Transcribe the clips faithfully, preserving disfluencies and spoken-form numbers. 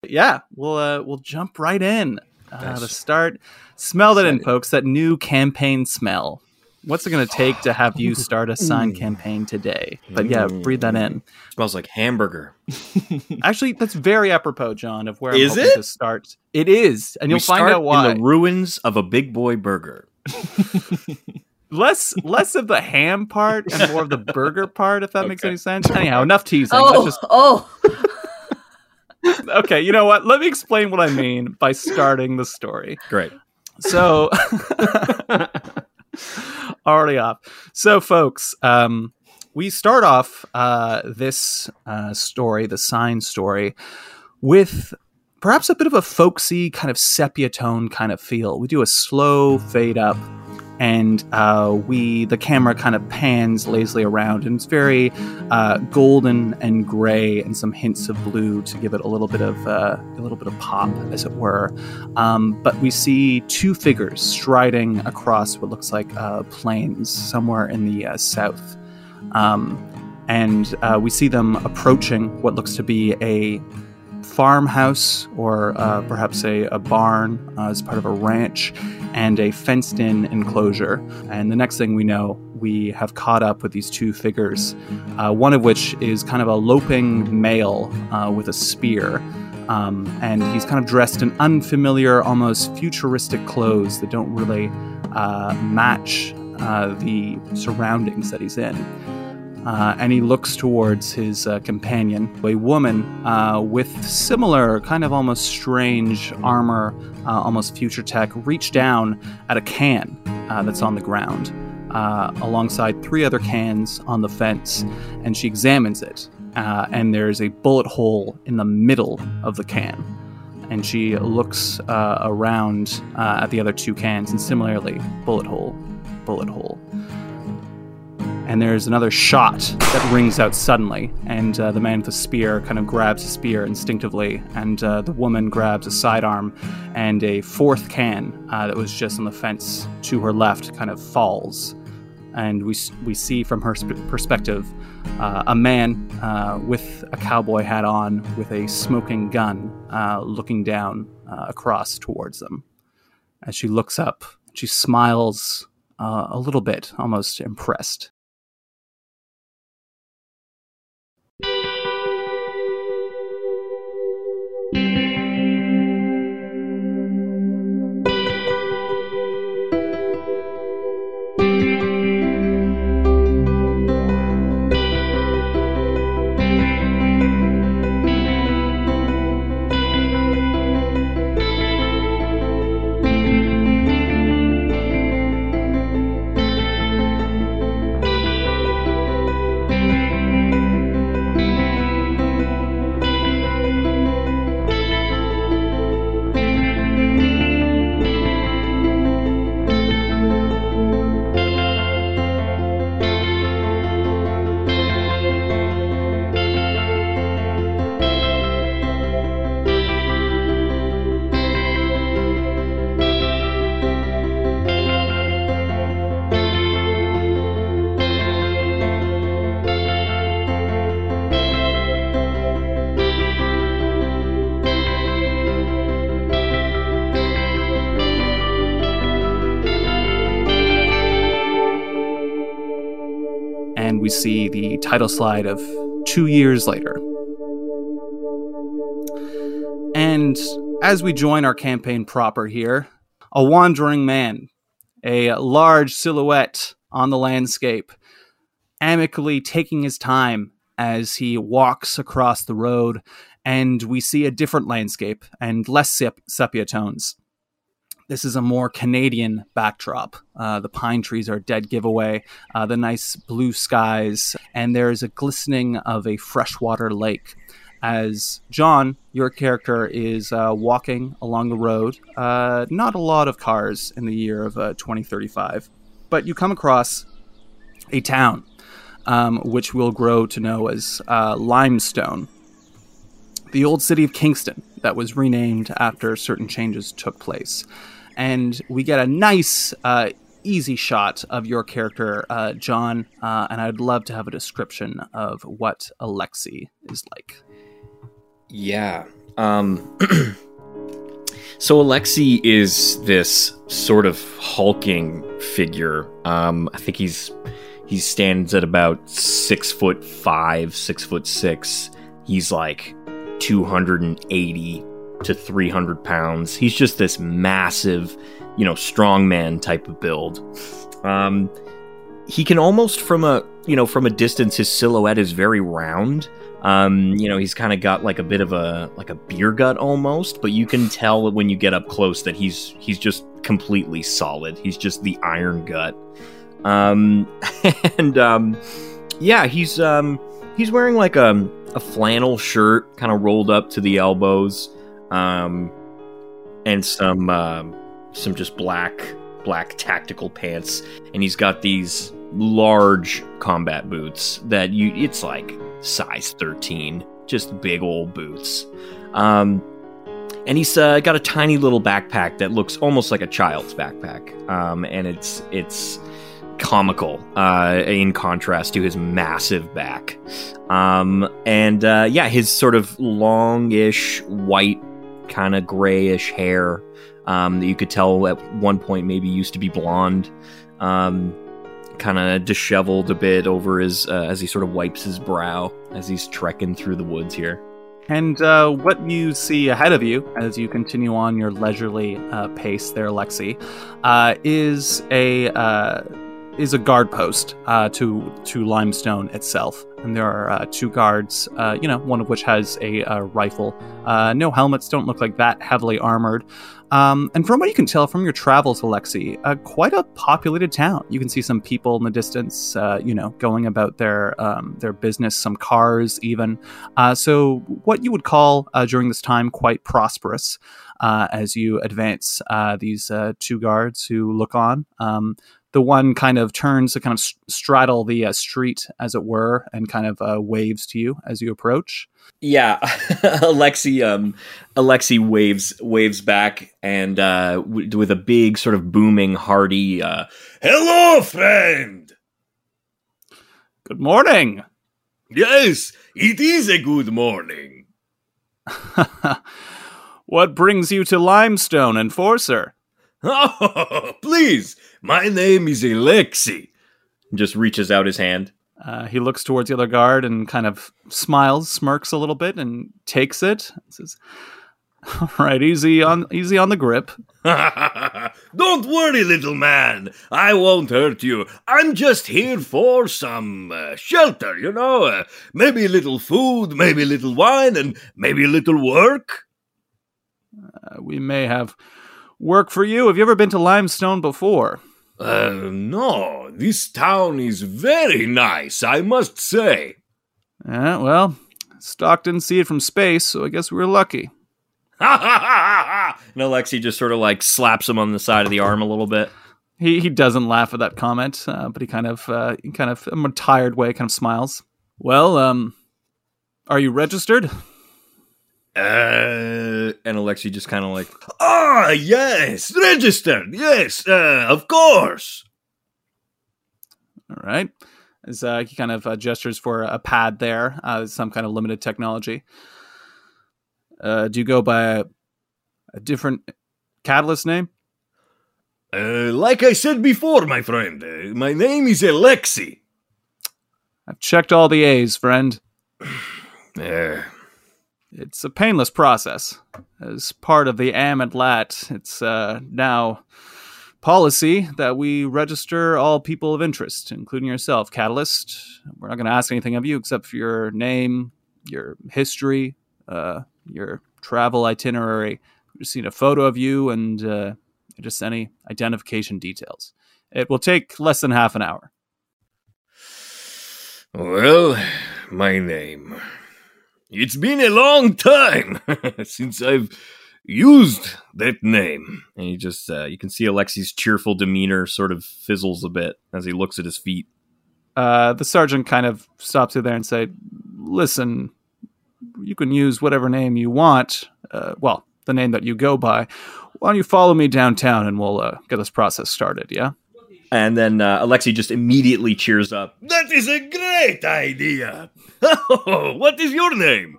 But yeah, we'll uh, we'll jump right in uh, nice. to start. Smell that in, folks. That new campaign smell. What's it going to take to have you start a sign campaign today? But yeah, breathe that in. It smells like hamburger. Actually, that's very apropos, John, of where I'm is hoping it? to start. It is, and we you'll find out why. In the ruins of a big boy burger. Less less of the ham part and more of the burger part, if that okay. makes any sense. Anyhow, enough teasing. Oh, just... oh. Okay, you know what? Let me explain what I mean by starting the story. Great. So... already off. So, folks, um, we start off uh, this uh, story, the Sign story, with perhaps a bit of a folksy kind of sepia tone kind of feel. We do a slow fade up, and uh, we the camera kind of pans lazily around, and it's very uh, golden and gray, and some hints of blue to give it a little bit of uh, a little bit of pop, as it were. Um, but we see two figures striding across what looks like uh, plains somewhere in the uh, south, um, and uh, we see them approaching what looks to be a farmhouse, or uh, perhaps a, a barn uh, as part of a ranch, and a fenced-in enclosure. And the next thing we know, we have caught up with these two figures, uh, one of which is kind of a loping male uh, with a spear, um, and he's kind of dressed in unfamiliar, almost futuristic clothes that don't really uh, match uh, the surroundings that he's in. Uh, and he looks towards his uh, companion, a woman uh, with similar, kind of almost strange armor, uh, almost future tech, reach down at a can uh, that's on the ground, uh, alongside three other cans on the fence, and she examines it, uh, and there's a bullet hole in the middle of the can. And she looks uh, around uh, at the other two cans, and similarly, bullet hole, bullet hole. And there's another shot that rings out suddenly, and uh, the man with the spear kind of grabs a spear instinctively, and uh, the woman grabs a sidearm, and a fourth can uh, that was just on the fence to her left kind of falls. And we we see from her sp- perspective uh, a man uh, with a cowboy hat on, with a smoking gun, uh, looking down uh, across towards them. As she looks up, she smiles uh, a little bit, almost impressed. We see the title slide of two years later. And as we join our campaign proper here, a wandering man, a large silhouette on the landscape, amicably taking his time as he walks across the road, and we see a different landscape and less sep- sepia tones. This is a more Canadian backdrop. Uh, the pine trees are a dead giveaway, uh, the nice blue skies, and there is a glistening of a freshwater lake. As John, your character, is uh, walking along the road, uh, not a lot of cars in the year of uh, twenty thirty-five, but you come across a town, um, which we'll grow to know as uh, Limestone. The old city of Kingston that was renamed after certain changes took place. And we get a nice, uh, easy shot of your character, uh, John, uh, and I'd love to have a description of what Alexi is like. Yeah, Um, so Alexi is this sort of hulking figure. Um, I think he's he stands at about six foot five, six foot six. He's like two hundred eighty to three hundred pounds. He's just this massive, you know, strongman type of build. Um, he can almost from a, you know, from a distance, his silhouette is very round. Um, you know, he's kind of got like a bit of a, like a beer gut almost, but you can tell when you get up close that he's, he's just completely solid. He's just the iron gut. Um, and, um, yeah, he's, um, he's wearing like a, a flannel shirt kind of rolled up to the elbows. Um, and some, um, uh, some just black, black tactical pants. And he's got these large combat boots that you, it's like size thirteen, just big old boots. Um, and he's uh, got a tiny little backpack that looks almost like a child's backpack. Um, and it's, it's comical, uh, in contrast to his massive back. Um, and, uh, yeah, his sort of longish white, kind of grayish hair, um, that you could tell at one point maybe used to be blonde, um, kind of disheveled a bit over his, uh, as he sort of wipes his brow as he's trekking through the woods here. And uh, what you see ahead of you as you continue on your leisurely uh, pace there, Lexi, uh, is a uh, is a guard post uh, to to Limestone itself. And there are uh, two guards, uh, you know, one of which has a, a rifle. Uh, no helmets, don't look like that heavily armored. Um, and from what you can tell from your travels, Alexi, uh, quite a populated town. You can see some people in the distance, uh, you know, going about their um, their business, some cars even. Uh, so what you would call uh, during this time quite prosperous uh, as you advance uh, these uh, two guards who look on. Um, the one kind of turns to kind of straddle the uh, street, as it were, and kind of uh, waves to you as you approach. Yeah, Alexi, um, Alexi waves waves back, and uh, w- with a big sort of booming, hearty, uh, "Hello, friend! Good morning!" "Yes, it is a good morning." "What brings you to Limestone, Enforcer?" "Oh, please, my name is Alexi." Just reaches out his hand. Uh, he looks towards the other guard and kind of smiles, smirks a little bit, and takes it. Says, "All right, easy on, easy on the grip." "Don't worry, little man. I won't hurt you. I'm just here for some uh, shelter, you know. Uh, maybe a little food, maybe a little wine, and maybe a little work." Uh, "we may have work for you. Have you ever been to Limestone before?" Uh, no, this town is very nice, I must say." "Yeah, well, Stock didn't see it from space, so I guess we were lucky." "Ha ha ha ha!" And Alexi just sort of like slaps him on the side of the arm a little bit. He he doesn't laugh at that comment, uh, but he kind of, uh, he kind of, in a tired way, kind of smiles. "Well, um, are you registered?" Uh, and Alexi just kind of like, "Ah, yes, registered, yes, uh, of course." All right. As uh, he kind of uh, gestures for a pad there, uh, some kind of limited technology. Uh, do you go by a, a different Catalyst name? Uh, like I said before, my friend, uh, my name is Alexi." "I've checked all the A's, friend." "Yeah. It's a painless process. As part of the A M and L A T, it's uh, now policy that we register all people of interest, including yourself, Catalyst. We're not going to ask anything of you except for your name, your history, uh, your travel itinerary. We've seen a photo of you and uh, just any identification details. It will take less than half an hour." "Well, my name... It's been a long time since I've used that name." And he just, uh, you can see Alexi's cheerful demeanor sort of fizzles a bit as he looks at his feet. Uh, the sergeant kind of stops you there and say, "Listen, you can use whatever name you want. Uh, well, the name that you go by. Why don't you follow me downtown and we'll uh, get this process started, yeah?" And then uh, Alexi just immediately cheers up. "That is a great idea. What is your name?"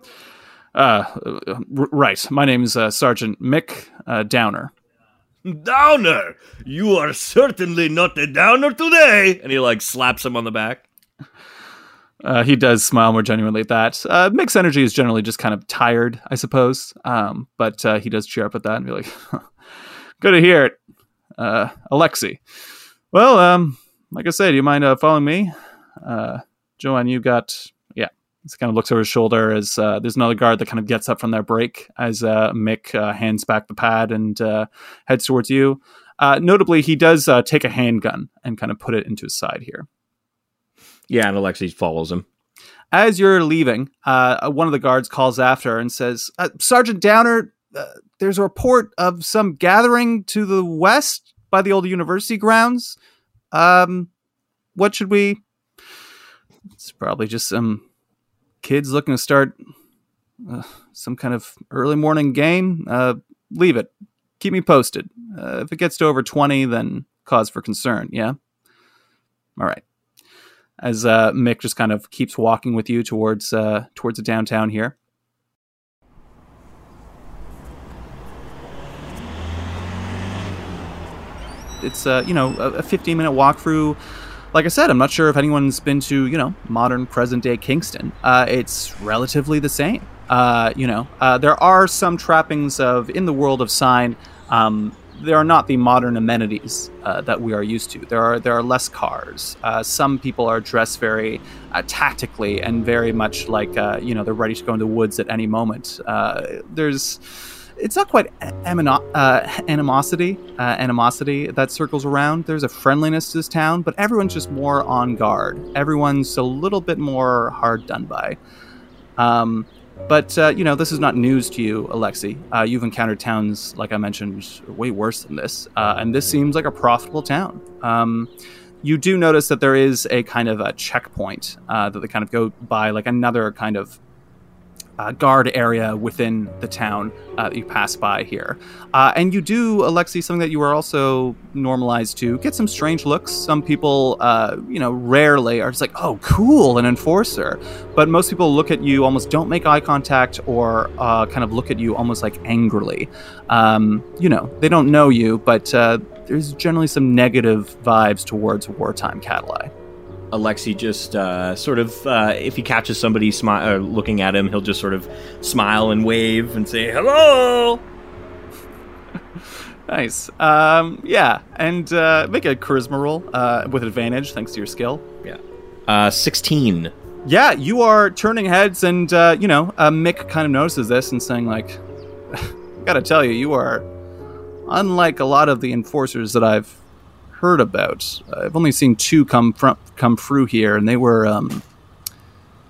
Uh, right. My name's uh, Sergeant Mick uh, Downer. Downer! You are certainly not a downer today! And he, like, slaps him on the back. Uh, he does smile more genuinely at that. Uh, Mick's energy is generally just kind of tired, I suppose. Um, but uh, he does cheer up at that and be like, huh, good to hear it, uh, Alexi. Well, um, like I said, do you mind uh, following me? Uh, Joanne, you got... He kind of looks over his shoulder as uh, there's another guard that kind of gets up from their break as uh, Mick uh, hands back the pad and uh, heads towards you. Uh, notably, he does uh, take a handgun and kind of put it into his side here. Yeah, and Alexi follows him. As you're leaving, uh, one of the guards calls after and says, uh, Sergeant Downer, uh, there's a report of some gathering to the west by the old university grounds. Um, what should we... It's probably just some... kids looking to start uh, some kind of early morning game. Uh, leave it. Keep me posted. Uh, if it gets to over twenty, then cause for concern. Yeah. All right. As uh, Mick just kind of keeps walking with you towards uh, towards the downtown here. It's uh, you know a fifteen minute walk through. Like I said, I'm not sure if anyone's been to, you know, modern present-day Kingston. Uh, it's relatively the same. Uh, you know, uh, there are some trappings of, in the world of Sign, um, there are not the modern amenities uh, that we are used to. There are there are less cars. Uh, some people are dressed very uh, tactically and very much like, uh, you know, they're ready to go in the woods at any moment. Uh, there's... It's not quite amino- uh, animosity, uh, animosity that circles around. There's a friendliness to this town, but everyone's just more on guard. Everyone's a little bit more hard done by. Um, but, uh, you know, this is not news to you, Alexi. Uh, you've encountered towns, like I mentioned, way worse than this. Uh, and this seems like a profitable town. Um, you do notice that there is a kind of a checkpoint uh, that they kind of go by, like another kind of Uh, guard area within the town uh, that you pass by here. Uh, and you do, Alexi, something that you are also normalized to, get some strange looks. Some people, uh, you know, rarely are just like, oh, cool, an enforcer. But most people look at you, almost don't make eye contact, or uh, kind of look at you almost like angrily. Um, you know, they don't know you, but uh, there's generally some negative vibes towards wartime Catalai. Alexi just uh, sort of, uh, if he catches somebody smi- uh, looking at him, he'll just sort of smile and wave and say, hello! Nice. Um, yeah, and uh, make a charisma roll uh, with advantage, thanks to your skill. Yeah. Uh, sixteen. Yeah, you are turning heads, and, uh, you know, uh, Mick kind of notices this and saying, like, gotta tell you, you are unlike a lot of the enforcers that I've heard about. Uh, I've only seen two come from come through here, and they were um,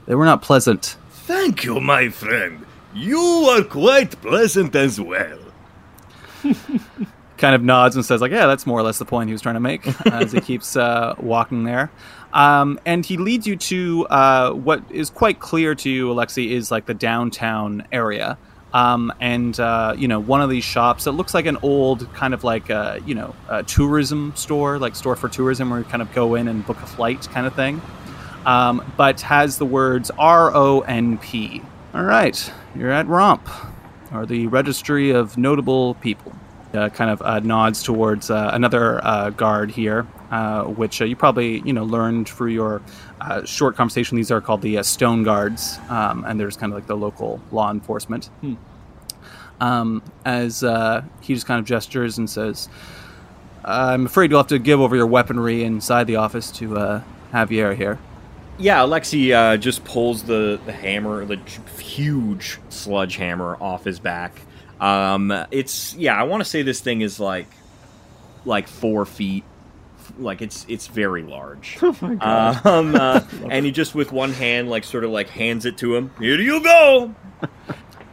they were not pleasant. Thank you, my friend. You are quite pleasant as well. Kind of nods and says, like, yeah, that's more or less the point he was trying to make as he keeps uh, walking there. Um, and he leads you to uh, what is quite clear to you, Alexi, is like the downtown area. Um, and, uh, you know, one of these shops that looks like an old kind of like, uh, you know, a tourism store, like store for tourism where you kind of go in and book a flight kind of thing. Um, but has the words R O N P. All right. You're at RONP, or the Registry of Notable People. Uh, kind of uh, nods towards uh, another uh, guard here, uh, which uh, you probably, you know, learned through your uh, short conversation. These are called the uh, Stone Guards, um, and there's kind of like the local law enforcement. Hmm. Um, as uh, he just kind of gestures and says, I'm afraid you'll have to give over your weaponry inside the office to uh, Javier here. Yeah, Alexi uh, just pulls the, the hammer, the huge sludge hammer off his back. Um, it's, yeah, I want to say this thing is like, like four feet, like it's, it's very large. Oh my God. Um, uh, and he just with one hand, like sort of like hands it to him. Here you go.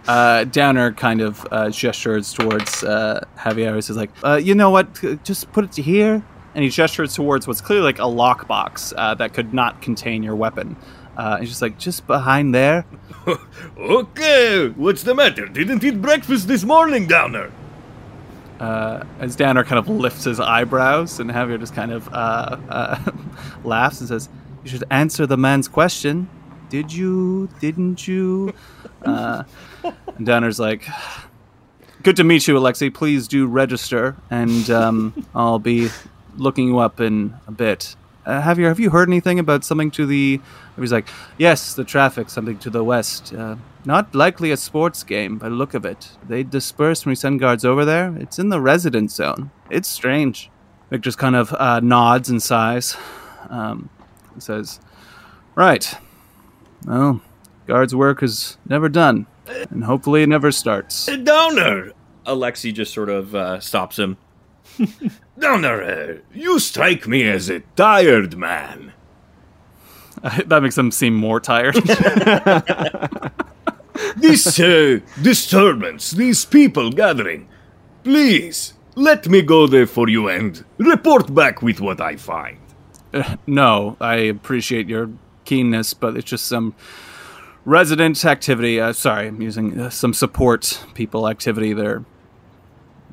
Uh, Downer kind of, uh, gestures towards, uh, Javier. He's like, uh, you know what, just put it to here. And he gestures towards what's clearly like a lockbox, uh, that could not contain your weapon. Uh, he's just like, just behind there. Okay, what's the matter? Didn't eat breakfast this morning, Downer. Uh, as Downer kind of lifts his eyebrows, and Javier just kind of uh, uh, laughs and says, you should answer the man's question. did you? Didn't you? Uh, and Downer's like, good to meet you, Alexi. Please do register, and um, I'll be looking you up in a bit. Uh, have you have you heard anything about something to the... He's like, yes, the traffic, something to the west. Uh, not likely a sports game, by the look of it. They disperse when we send guards over there. It's in the residence zone. It's strange. Mick just kind of uh, nods and sighs. Um, he says, right. Well, guards' work is never done, and hopefully it never starts. Downer! Alexi just sort of uh, stops him. Downer, you strike me as a tired man. Uh, that makes them seem more tired. This uh, disturbance, these people gathering, please let me go there for you and report back with what I find. Uh, no, I appreciate your keenness, but it's just some resident activity. Uh, sorry, I'm using uh, some support people activity there.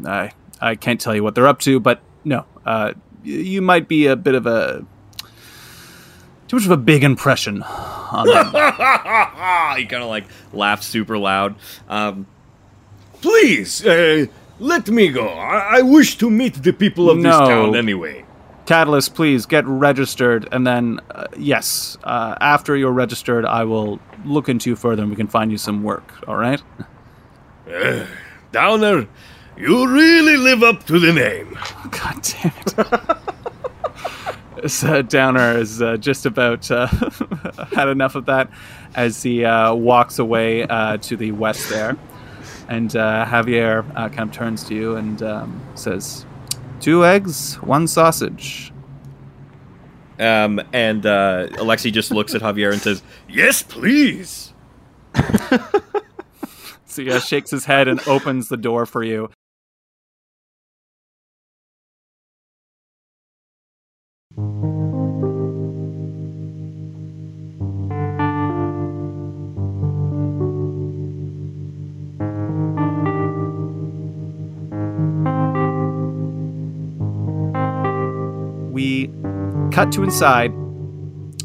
I I can't tell you what they're up to, but no, uh, you might be a bit of a... Too much of a big impression on them. He kind of, like, laughs super loud. Um, Please, uh, let me go. I-, I wish to meet the people of no. this town anyway. Catalyst, please, get registered, and then, uh, yes, uh, after you're registered, I will look into you further and we can find you some work, all right? Uh, Downer, you really live up to the name. God damn it. So Downer has uh, just about uh, had enough of that as he uh, walks away uh, to the west there. And uh, Javier uh, kind of turns to you and um, says, two eggs, one sausage. Um, and uh, Alexi just looks at Javier and says, yes, please. So he uh, shakes his head and opens the door for you. We cut to inside,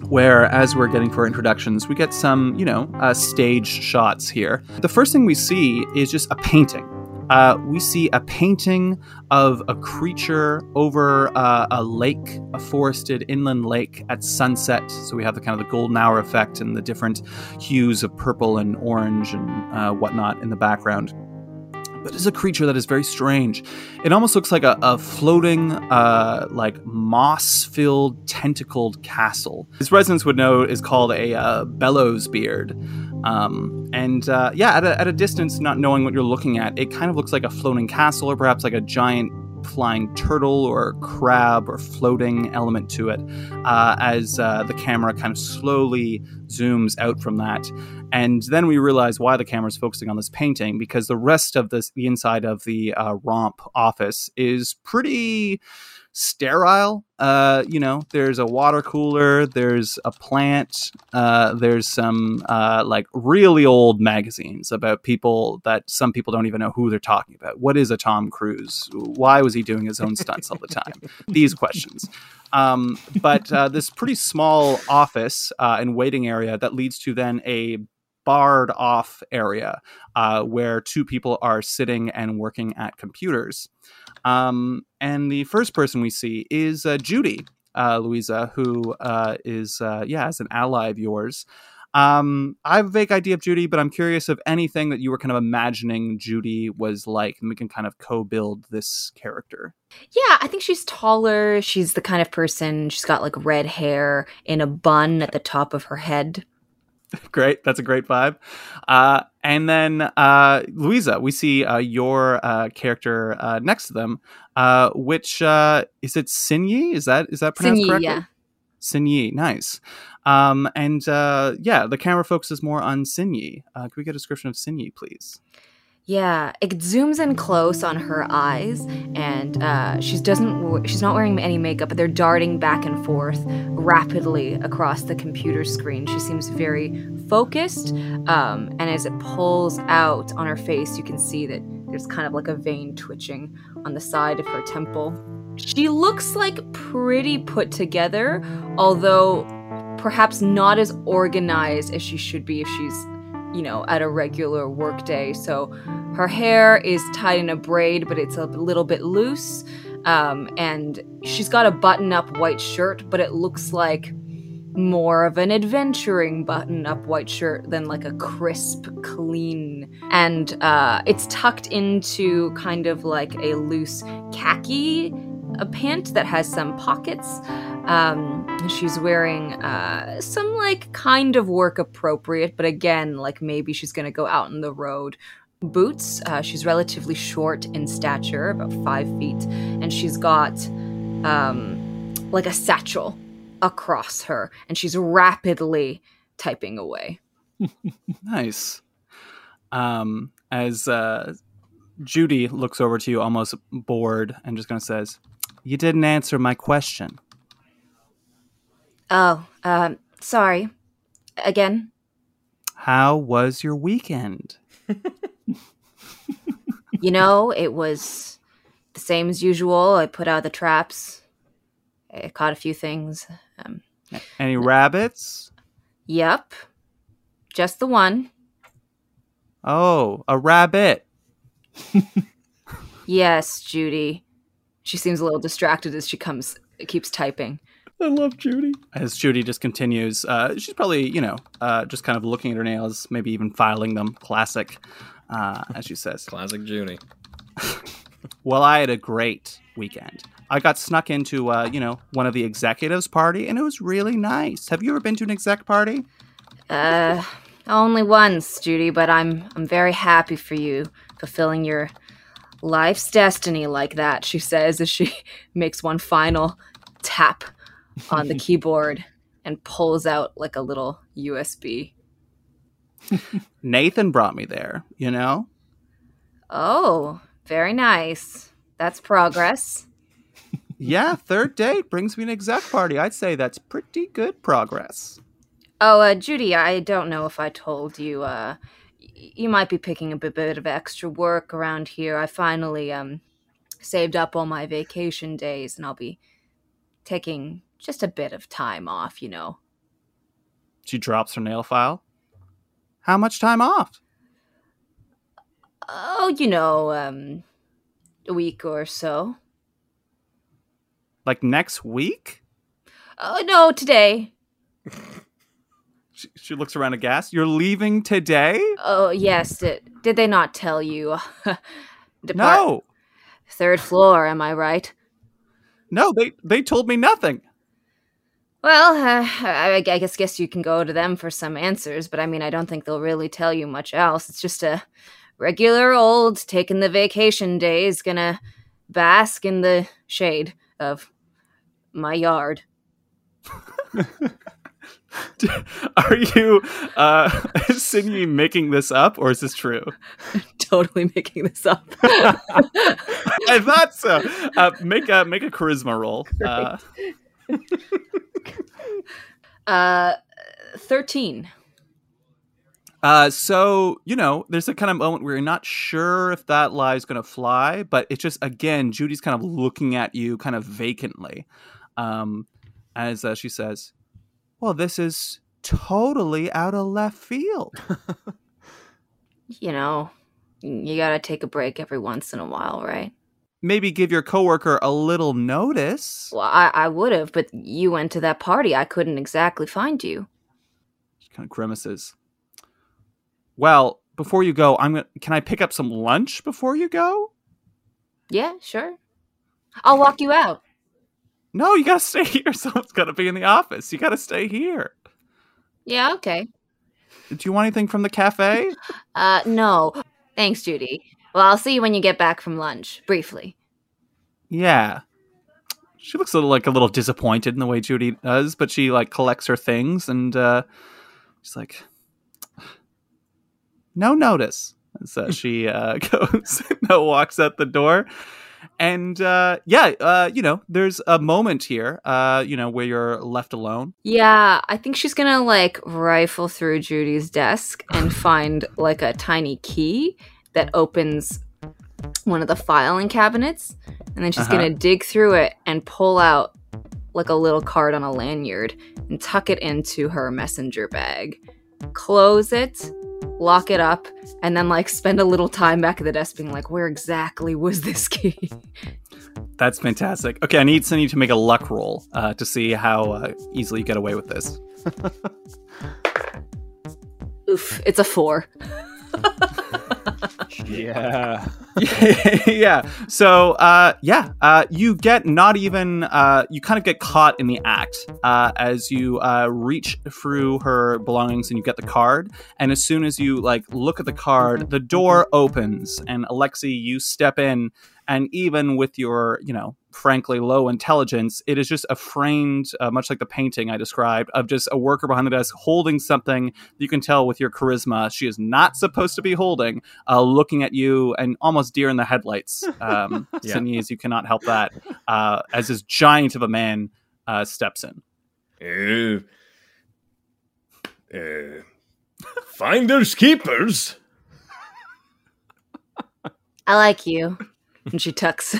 where, as we're getting for introductions, we get some, you know, uh, stage shots here. The first thing we see is just a painting. Uh, we see a painting of a creature over uh, a lake, a forested inland lake at sunset. So we have the kind of the golden hour effect and the different hues of purple and orange and uh, whatnot in the background. But it's a creature that is very strange. It almost looks like a, a floating, uh, like moss-filled, tentacled castle. This residents would know is called a uh, bellows beard. Um, and uh, yeah, at a, at a distance, not knowing what you're looking at, it kind of looks like a floating castle or perhaps like a giant flying turtle or crab or floating element to it uh, as uh, the camera kind of slowly zooms out from that. And then we realize why the camera's focusing on this painting, because the rest of this, the inside of the uh, RONP office is pretty sterile. Uh, you know, there's a water cooler, there's a plant, uh, there's some uh, like really old magazines about people that some people don't even know who they're talking about. What is a Tom Cruise? Why was he doing his own stunts all the time? These questions. Um, but uh, this pretty small office uh, and waiting area that leads to then a barred off area uh, where two people are sitting and working at computers. Um, and the first person we see is uh, Judy uh, Louisa, who uh, is, uh, yeah, is an ally of yours. Um, I have a vague idea of Judy, but I'm curious of anything that you were kind of imagining Judy was like, and we can kind of co-build this character. Yeah, I think she's taller. She's the kind of person, she's got like red hair in a bun at the top of her head. Great. That's a great vibe. Uh, and then uh, Louisa, we see uh, your uh, character uh, next to them, uh, which uh, is it Sinye? Is that is that pronounced Sinye, correctly? Yeah. Sinye. Nice. Um, and uh, yeah, the camera focuses more on Sinye. Uh, can we get a description of Sinye, please? Yeah, it zooms in close on her eyes, and uh, she's doesn't she's not wearing any makeup, but they're darting back and forth rapidly across the computer screen. She seems very focused, um, and as it pulls out on her face, you can see that there's kind of like a vein twitching on the side of her temple. She looks like pretty put together, although perhaps not as organized as she should be if she's, you know, at a regular work day. So her hair is tied in a braid, but it's a little bit loose. Um, and she's got a button-up white shirt, but it looks like more of an adventuring button-up white shirt than like a crisp, clean. And uh, it's tucked into kind of like a loose khaki a pant that has some pockets. Um, she's wearing uh, some like kind of work appropriate, but again, like maybe she's going to go out on the road. Boots. Uh, she's relatively short in stature, about five feet, and she's got um, like a satchel across her, and she's rapidly typing away. Nice. Um, as uh, Judy looks over to you, almost bored, and just kind of says, "You didn't answer my question." Oh, um, sorry. Again. How was your weekend? You know, it was the same as usual. I put out the traps. I caught a few things. Um, Any no. rabbits? Yep. Just the one. Oh, a rabbit. Yes, Judy. She seems a little distracted as she comes, keeps typing. I love Judy. As Judy just continues, uh, she's probably, you know, uh, just kind of looking at her nails, maybe even filing them. Classic, uh, as she says. Classic Judy. Well, I had a great weekend. I got snuck into, uh, you know, one of the executives' party, and it was really nice. Have you ever been to an exec party? Uh, only once, Judy, but I'm I'm very happy for you fulfilling your life's destiny like that, she says as she makes one final tap on the keyboard and pulls out like a little U S B. Nathan brought me there, you know? Oh, very nice. That's progress. Yeah, third date brings me an exec party. I'd say that's pretty good progress. Oh, uh, Judy, I don't know if I told you. Uh, you might be picking a bit of extra work around here. I finally um, saved up all my vacation days, and I'll be taking just a bit of time off, you know. She drops her nail file. How much time off? Oh, you know, um, a week or so. Like next week? Oh, no, today. she, she looks around aghast. You're leaving today? Oh, yes. Did, did they not tell you? Depart- no. Third floor, am I right? No, they, they told me nothing. Well, uh, I, I guess guess you can go to them for some answers, but I mean, I don't think they'll really tell you much else. It's just a regular old taking the vacation days, gonna bask in the shade of my yard. Are you, uh, is Sinye making this up, or is this true? Totally making this up. I thought so. Uh, make a make a charisma roll. Uh, uh, thirteen. Uh, so, you know, there's a kind of moment where you're not sure if that lie is going to fly, but it's just, again, Judy's kind of looking at you kind of vacantly, um, as uh, she says, well, this is totally out of left field. You know, you gotta take a break every once in a while, right? Maybe give your coworker a little notice. Well, I, I would have, but you went to that party. I couldn't exactly find you. She kind of grimaces. Well, before you go, I'm gonna, can I pick up some lunch before you go? Yeah, sure. I'll walk you out. No, you gotta stay here. Someone's gotta be in the office. You gotta stay here. Yeah, okay. Do you want anything from the cafe? uh, no. Thanks, Judy. Well, I'll see you when you get back from lunch, briefly. Yeah. She looks a little, like a little disappointed in the way Judy does, but she like collects her things and uh, she's like, no notice. And so she uh, goes and walks out the door. And, uh, yeah, uh, you know, there's a moment here, uh, you know, where you're left alone. Yeah, I think she's going to, like, rifle through Judy's desk and find, like, a tiny key that opens one of the filing cabinets. And then she's uh-huh. going to dig through it and pull out, like a little card on a lanyard, and tuck it into her messenger bag. Close it, lock it up, and then like spend a little time back at the desk being like, where exactly was this key? That's fantastic. Okay, I need Sinye to make a luck roll uh, to see how uh, easily you get away with this. Oof, it's a four. yeah. yeah. So, uh, yeah, uh, you get not even, uh, you kind of get caught in the act uh, as you uh, reach through her belongings and you get the card. And as soon as you, like, look at the card, the door opens and Alexi, you step in. And even with your, you know, frankly low intelligence, it is just a framed, uh, much like the painting I described, of just a worker behind the desk holding something. You can tell with your charisma she is not supposed to be holding, uh, looking at you and almost deer in the headlights. Um, yeah. Sinye, you cannot help that, uh, as this giant of a man uh, steps in. Uh, uh, finders keepers. I like you. And she tucks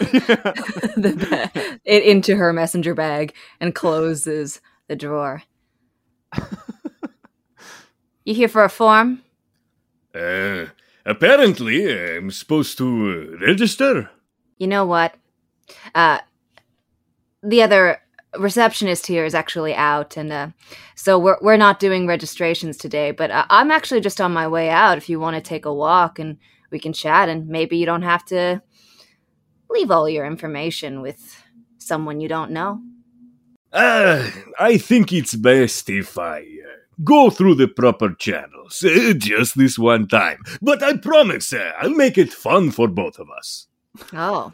the ba- it into her messenger bag and closes the drawer. You here for a form? Uh, apparently, I'm supposed to uh, register. You know what? Uh, the other receptionist here is actually out, and uh, so we're we're not doing registrations today. But uh, I'm actually just on my way out. If you want to take a walk and. We can chat, and maybe you don't have to leave all your information with someone you don't know. Uh, I think it's best if I uh, go through the proper channels uh, just this one time. But I promise uh, I'll make it fun for both of us. Oh.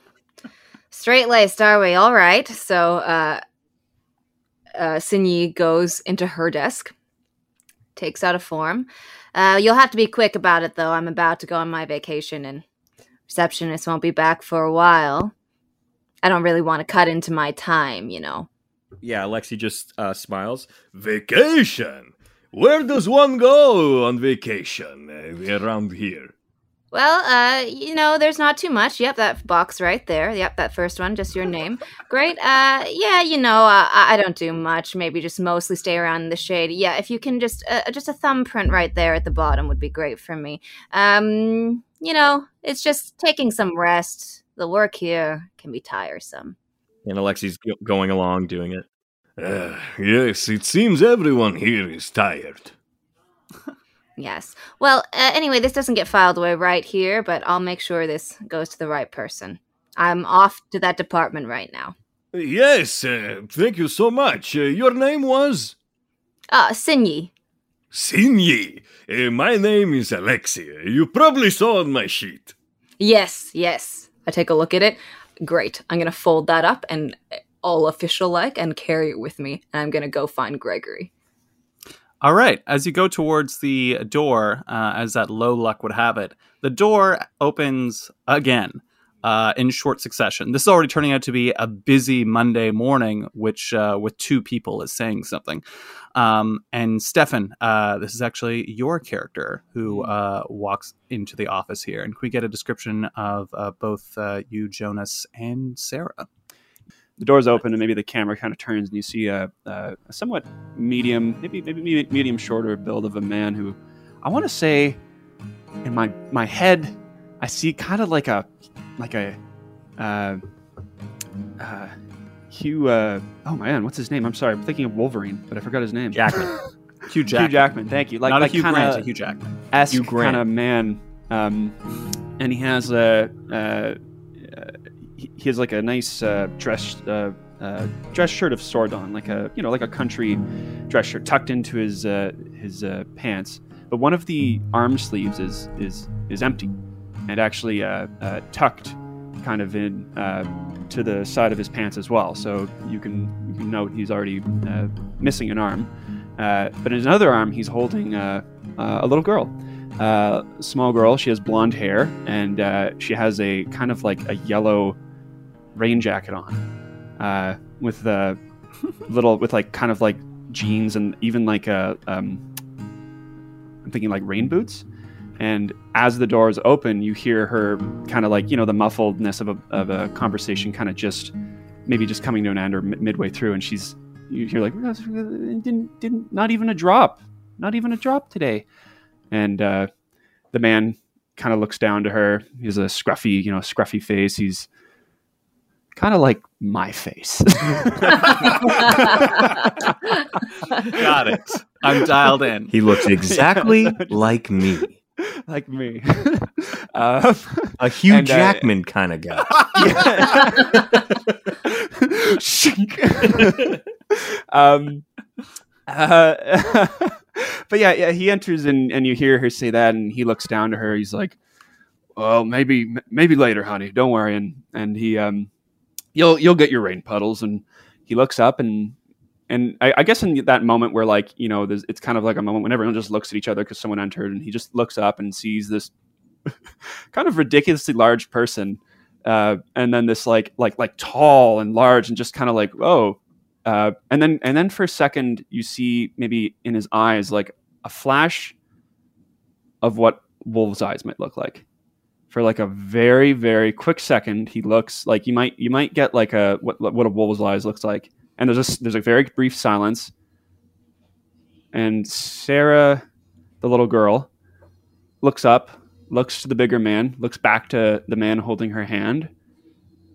Straight-laced, are we? All right. So uh, uh, Sinye goes into her desk, takes out a form. Uh, you'll have to be quick about it, though. I'm about to go on my vacation, and receptionist won't be back for a while. I don't really want to cut into my time, you know. Yeah, Alexi just uh, smiles. Vacation? Where does one go on vacation uh, around here? Well, uh, you know, there's not too much. Yep, that box right there. Yep, that first one, just your name. Great. Uh, yeah, you know, uh, I don't do much. Maybe just mostly stay around in the shade. Yeah, if you can just, uh, just a thumbprint right there at the bottom would be great for me. Um, you know, it's just taking some rest. The work here can be tiresome. And Alexi's going along doing it. Uh, yes, it seems everyone here is tired. Yes. Well, uh, anyway, this doesn't get filed away right here, but I'll make sure this goes to the right person. I'm off to that department right now. Yes, uh, thank you so much. Uh, your name was? Ah, uh, Sinye. Sinye. Uh, my name is Alexi. You probably saw on my sheet. Yes, yes. I take a look at it. Great. I'm going to fold that up and all official-like and carry it with me, and I'm going to go find Gregory. All right. As you go towards the door, uh, as that low luck would have it, the door opens again uh, in short succession. This is already turning out to be a busy Monday morning, which uh, with two people is saying something. Um, and Stefan, uh, this is actually your character who uh, walks into the office here. And can we get a description of uh, both uh, you, Jonas, and Sarah? The door's open, and maybe the camera kind of turns, and you see a, a somewhat medium, maybe maybe medium shorter build of a man who, I want to say, in my my head, I see kind of like a like a uh, uh, Hugh. Uh, oh man, what's his name? I'm sorry, I'm thinking of Wolverine, but I forgot his name. Jackman. Hugh Jackman. Hugh Jackman. Thank you. Like, Not like a Hugh Grant, a Hugh Jackman. Esque kind of man, um, and he has a. a He has like a nice uh, dress uh, uh, dress shirt of sordon, like a you know like a country dress shirt tucked into his uh, his uh, pants. But one of the arm sleeves is is is empty, and actually uh, uh, tucked kind of in uh, to the side of his pants as well. So you can, you can note he's already uh, missing an arm. Uh, but in his other arm, he's holding uh, uh, a little girl. Uh, small girl. She has blonde hair, and uh, she has a kind of like a yellow rain jacket on, uh, with the little, with like kind of like jeans and even like a, um, I'm thinking like rain boots. And as the door is open, you hear her kind of like, you know, the muffledness of a of a conversation kind of just maybe just coming to an end or m midway through, and she's, you're like, didn't didn't not even a drop, not even a drop today. And uh, the man kind of looks down to her. He has a scruffy, you know, scruffy face. He's kind of like my face. Got it. I'm dialed in. He looks exactly like me. Like me. Uh, a Hugh and, Jackman uh, kind of guy. um, uh, but yeah, yeah, he enters and, and you hear her say that, and he looks down to her. He's like, well, maybe maybe later, honey. Don't worry. And and he um you'll you'll get your rain puddles. And he looks up, and and I, I guess in that moment where, like, you know, there's, it's kind of like a moment when everyone just looks at each other because someone entered, and he just looks up and sees this kind of ridiculously large person, uh, and then this like like like tall and large and just kind of like, oh, uh, and then and then for a second you see maybe in his eyes like a flash of what wolves' eyes might look like. For like a very, very quick second, he looks like you might you might get like a what what a wolf's eyes looks like. And there's a, there's a very brief silence. And Sarah, the little girl, looks up, looks to the bigger man, looks back to the man holding her hand,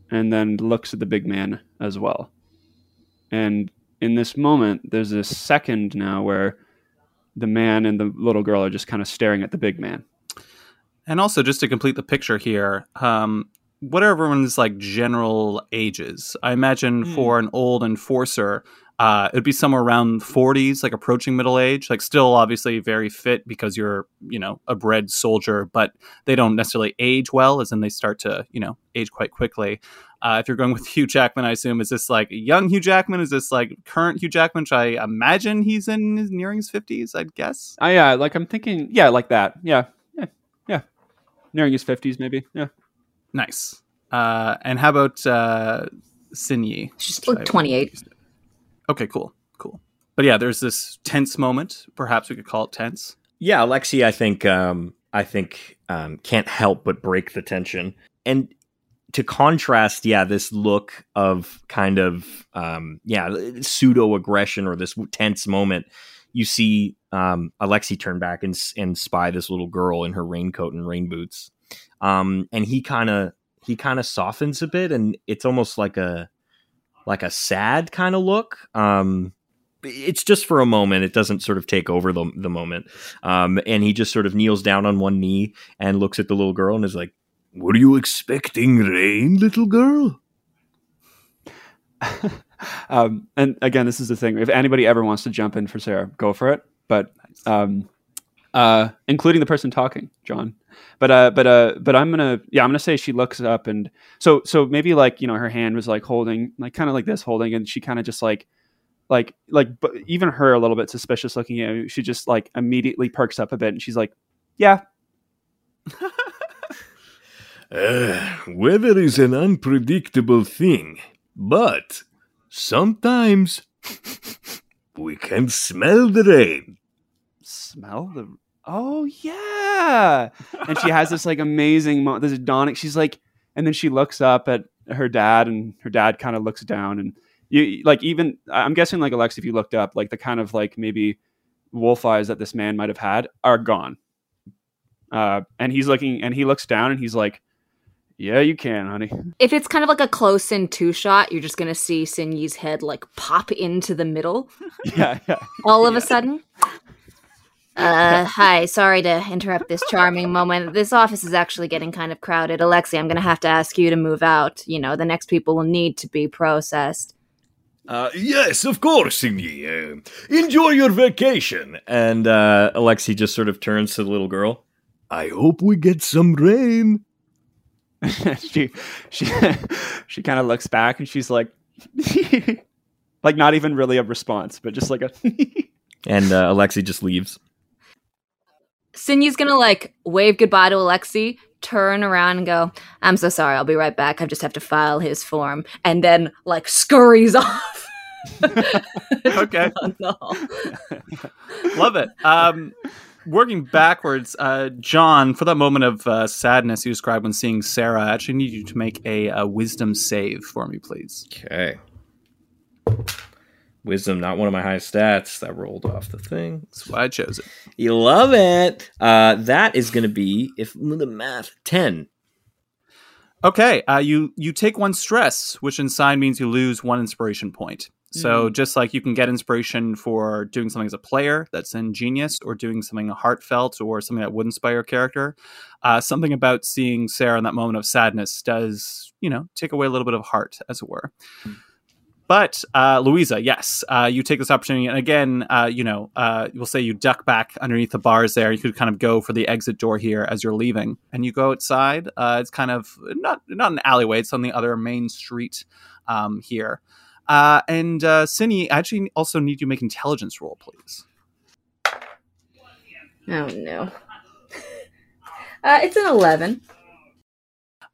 and then looks at the big man as well. And in this moment, there's a second now where the man and the little girl are just kind of staring at the big man. And also, just to complete the picture here, um, what are everyone's like general ages? I imagine mm. for an old enforcer, uh, it'd be somewhere around forties, like approaching middle age. Like, still obviously very fit because you're, you know, a bred soldier, but they don't necessarily age well, as in they start to, you know, age quite quickly. Uh, if you're going with Hugh Jackman, I assume, is this like young Hugh Jackman? Is this like current Hugh Jackman, which I imagine he's in his nearing his fifties, I'd guess. I, uh, like I'm thinking, yeah, like that. Yeah. Nearing his fifties, maybe. Yeah. Nice. Uh, and how about uh, Sinye? She's twenty-eight. Okay, cool. Cool. But yeah, there's this tense moment. Perhaps we could call it tense. Yeah, Alexi, I think, um, I think um, can't help but break the tension. And to contrast, yeah, this look of kind of, um, yeah, pseudo-aggression or this tense moment, you see um, Alexi turn back and and spy this little girl in her raincoat and rain boots, um, and he kind of he kind of softens a bit, and it's almost like a like a sad kind of look. Um, it's just for a moment; it doesn't sort of take over the the moment. Um, and he just sort of kneels down on one knee and looks at the little girl and is like, "What are you expecting, rain, little girl?" Um, and again, this is the thing. If anybody ever wants to jump in for Sarah, go for it. But um, uh, including the person talking, John. But uh, but uh, but I'm gonna yeah, I'm gonna say she looks up, and so so maybe like, you know, her hand was like holding, like kind of like this holding, and she kind of just like like like but even her a little bit suspicious looking at you, she just like immediately perks up a bit, and she's like, yeah. uh, weather is an unpredictable thing, but sometimes we can smell the rain. Smell the... Oh, yeah! And she has this, like, amazing... Mo- this is dawning. She's like... And then she looks up at her dad, and her dad kind of looks down. And, you like, even... I'm guessing, like, Alex, if you looked up, like, the kind of, like, maybe wolf eyes that this man might have had are gone. Uh, and he's looking... And he looks down, and he's like, yeah, you can, honey. If it's kind of like a close-in two-shot, you're just going to see Sinye's head, like, pop into the middle. Yeah, yeah. All of yeah. a sudden. Uh, hi, sorry to interrupt this charming moment. This office is actually getting kind of crowded. Alexi, I'm going to have to ask you to move out. You know, the next people will need to be processed. Uh, yes, of course, Sinye. Uh, enjoy your vacation. And uh, Alexi just sort of turns to the little girl. I hope we get some rain. she she she kind of looks back, and she's like like not even really a response, but just like a and uh, Alexi just leaves. Sinye's gonna like wave goodbye to Alexi, turn around and go, I'm so sorry, I'll be right back, I just have to file his form, and then like scurries off. Okay. Love it. Um working backwards, uh, John, for that moment of uh, sadness you described when seeing Sarah, I actually need you to make a, a wisdom save for me, please. Okay. Wisdom, not one of my highest stats. That rolled off the thing. That's why I chose it. You love it. Uh, that is going to be, if the math, ten. Okay, uh, you, you take one stress, which in sign means you lose one inspiration point. So just like you can get inspiration for doing something as a player that's ingenious or doing something heartfelt or something that would inspire a character, uh, something about seeing Sarah in that moment of sadness does, you know, take away a little bit of heart, as it were. But uh, Louisa, yes, uh, you take this opportunity. And again, uh, you know, uh, we'll say you duck back underneath the bars there. You could kind of go for the exit door here as you're leaving. And you go outside. Uh, it's kind of not, not an alleyway. It's on the other main street um, here. Uh, and uh, Sinye, I actually also need you to make an intelligence roll, please. Oh, no. uh, it's an eleven.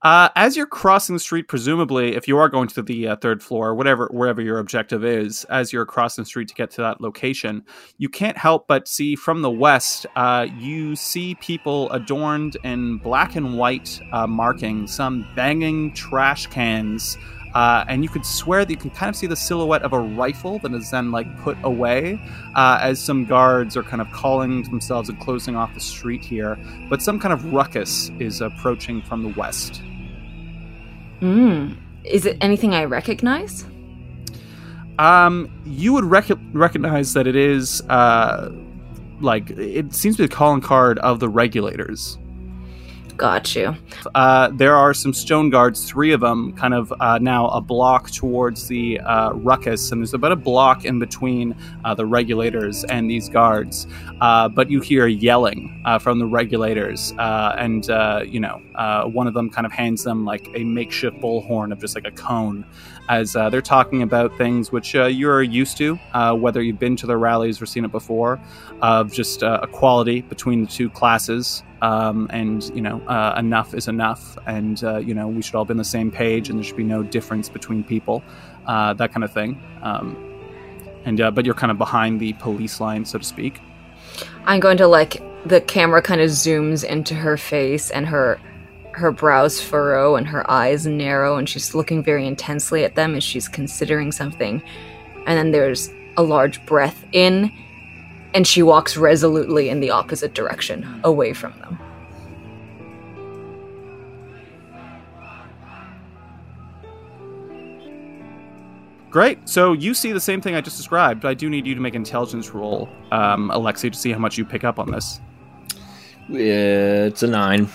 Uh, as you're crossing the street, presumably, if you are going to the uh, third floor, whatever, wherever your objective is, as you're crossing the street to get to that location, you can't help but see from the west, uh, you see people adorned in black and white uh, markings, some banging trash cans. Uh, and you could swear that you can kind of see the silhouette of a rifle that is then, like, put away uh, as some guards are kind of calling to themselves and closing off the street here. But some kind of ruckus is approaching from the west. Mm. Is it anything I recognize? Um, you would rec- recognize that it is, uh, like, it seems to be the calling card of the Regulators. Got you. Uh, there are some stone guards, three of them, kind of uh, now a block towards the uh, ruckus, and there's about a block in between uh, the Regulators and these guards. Uh, but you hear yelling uh, from the Regulators, uh, and uh, you know, uh, one of them kind of hands them like a makeshift bullhorn of just like a cone, as uh, they're talking about things which uh, you're used to, uh, whether you've been to the rallies or seen it before, of just uh, equality between the two classes. Um, and, you know, uh, enough is enough. And, uh, you know, we should all be on the same page and there should be no difference between people, uh, that kind of thing. Um, and uh, but you're kind of behind the police line, so to speak. I'm going to, like, the camera kind of zooms into her face and her her brows furrow and her eyes narrow. And she's looking very intensely at them as she's considering something. And then there's a large breath in. And she walks resolutely in the opposite direction, away from them. Great. So you see the same thing I just described. I do need you to make an intelligence roll, um, Alexi, to see how much you pick up on this. Yeah, it's a nine.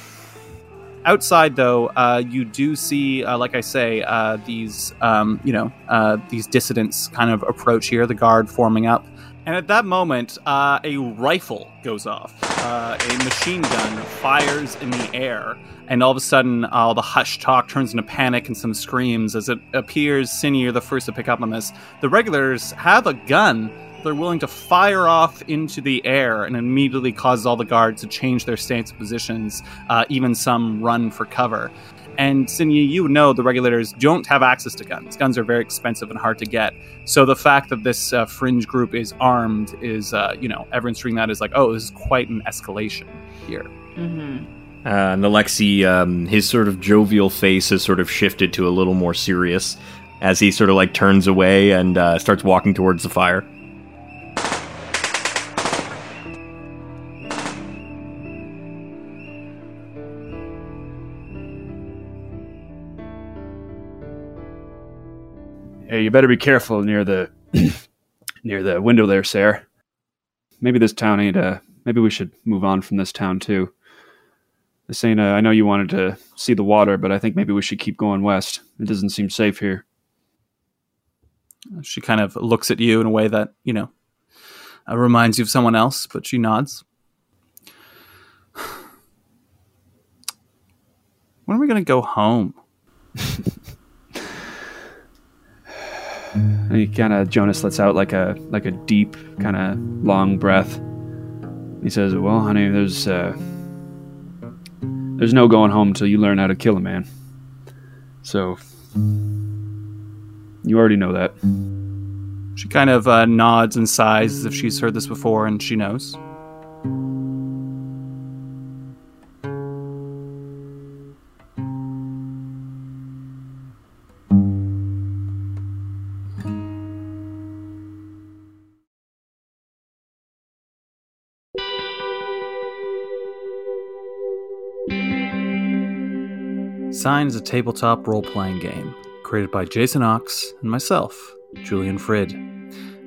Outside, though, uh, you do see, uh, like I say, uh, these, um, you know, uh, these dissidents kind of approach here, the guard forming up. And at that moment, uh, a rifle goes off. Uh, a machine gun fires in the air. And all of a sudden, all uh, the hushed talk turns into panic and some screams. As it appears, Sinye, you're the first to pick up on this. The Regulators have a gun. They're willing to fire off into the air and immediately causes all the guards to change their stance positions. Uh, even some run for cover. And Sinye, you know the Regulators don't have access to guns. Guns are very expensive and hard to get. So the fact that this uh, fringe group is armed is, uh, you know, everyone's treating that as like, oh, this is quite an escalation here. Mm-hmm. Uh, and Alexi, um, his sort of jovial face has sort of shifted to a little more serious as he sort of like turns away and uh, starts walking towards the fire. Hey, you better be careful near the near the window there, Sarah. Maybe this town ain't uh maybe we should move on from this town too. This ain't uh, I know you wanted to see the water, but I think maybe we should keep going west. It doesn't seem safe here. She kind of looks at you in a way that, you know, uh, reminds you of someone else, but she nods. When are we gonna go home? And he kind of, Jonas lets out like a like a deep, kind of long breath. He says, well, honey, there's uh, there's no going home until you learn how to kill a man. So, you already know that. She kind of uh, nods and sighs as if she's heard this before, and she knows. Sign is a tabletop role-playing game created by Jason Ox and myself, Julian Frid.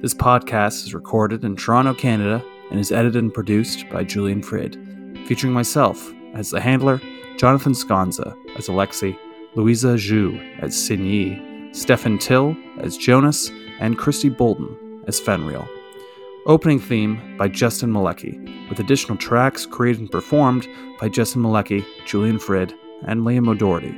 This podcast is recorded in Toronto, Canada, and is edited and produced by Julian Frid, featuring myself as the Handler, Jonathan Sconza as Alexi, Louisa Zhu as Sinye, Stefan Till as Jonas, and Christy Bolton as Fenriel. Opening theme by Justin Malecki, with additional tracks created and performed by Justin Malecki, Julian Frid, and Liam O'Doherty.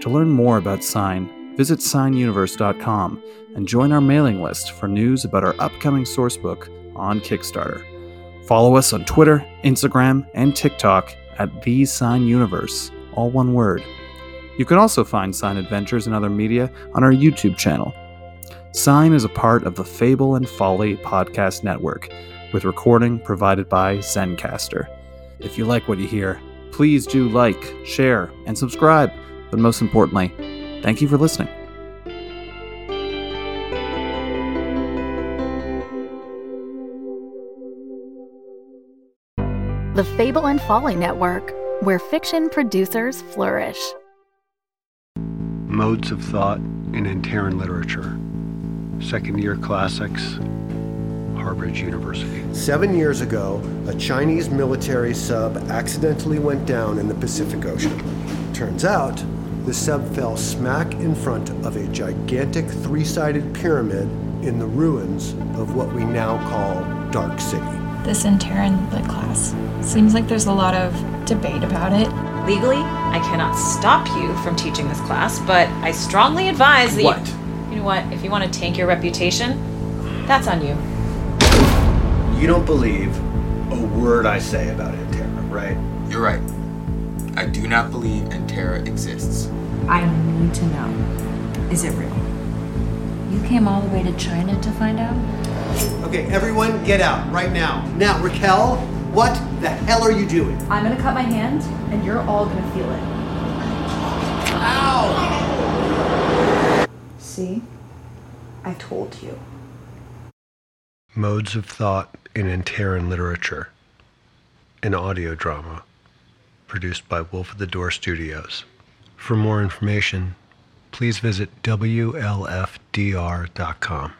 To learn more about Sign, visit sign universe dot com and join our mailing list for news about our upcoming sourcebook on Kickstarter. Follow us on Twitter, Instagram, and TikTok at The Sign Universe, all one word. You can also find Sign Adventures and other media on our YouTube channel. Sign is a part of the Fable and Folly podcast network, with recording provided by Zencaster. If you like what you hear, please do like, share, and subscribe. But most importantly, thank you for listening. The Fable and Folly Network, where fiction producers flourish. Modes of Thought in Intaren Literature. Second-year classics, Harvard University. Seven years ago, a Chinese military sub accidentally went down in the Pacific Ocean. Turns out, the sub fell smack in front of a gigantic three-sided pyramid in the ruins of what we now call Dark City. This Intaren lit class seems like there's a lot of debate about it. Legally, I cannot stop you from teaching this class, but I strongly advise that what? You... You know what? If you want to tank your reputation, that's on you. You don't believe a word I say about Intaren, right? You're right. I do not believe Intaren exists. I need to know. Is it real? You came all the way to China to find out? Okay, everyone get out right now. Now, Raquel, what the hell are you doing? I'm going to cut my hand, and you're all going to feel it. Ow! See? I told you. Modes of Thought in Intaren Literature, an audio drama produced by Wolf at the Door Studios. For more information, please visit W L F D R dot com.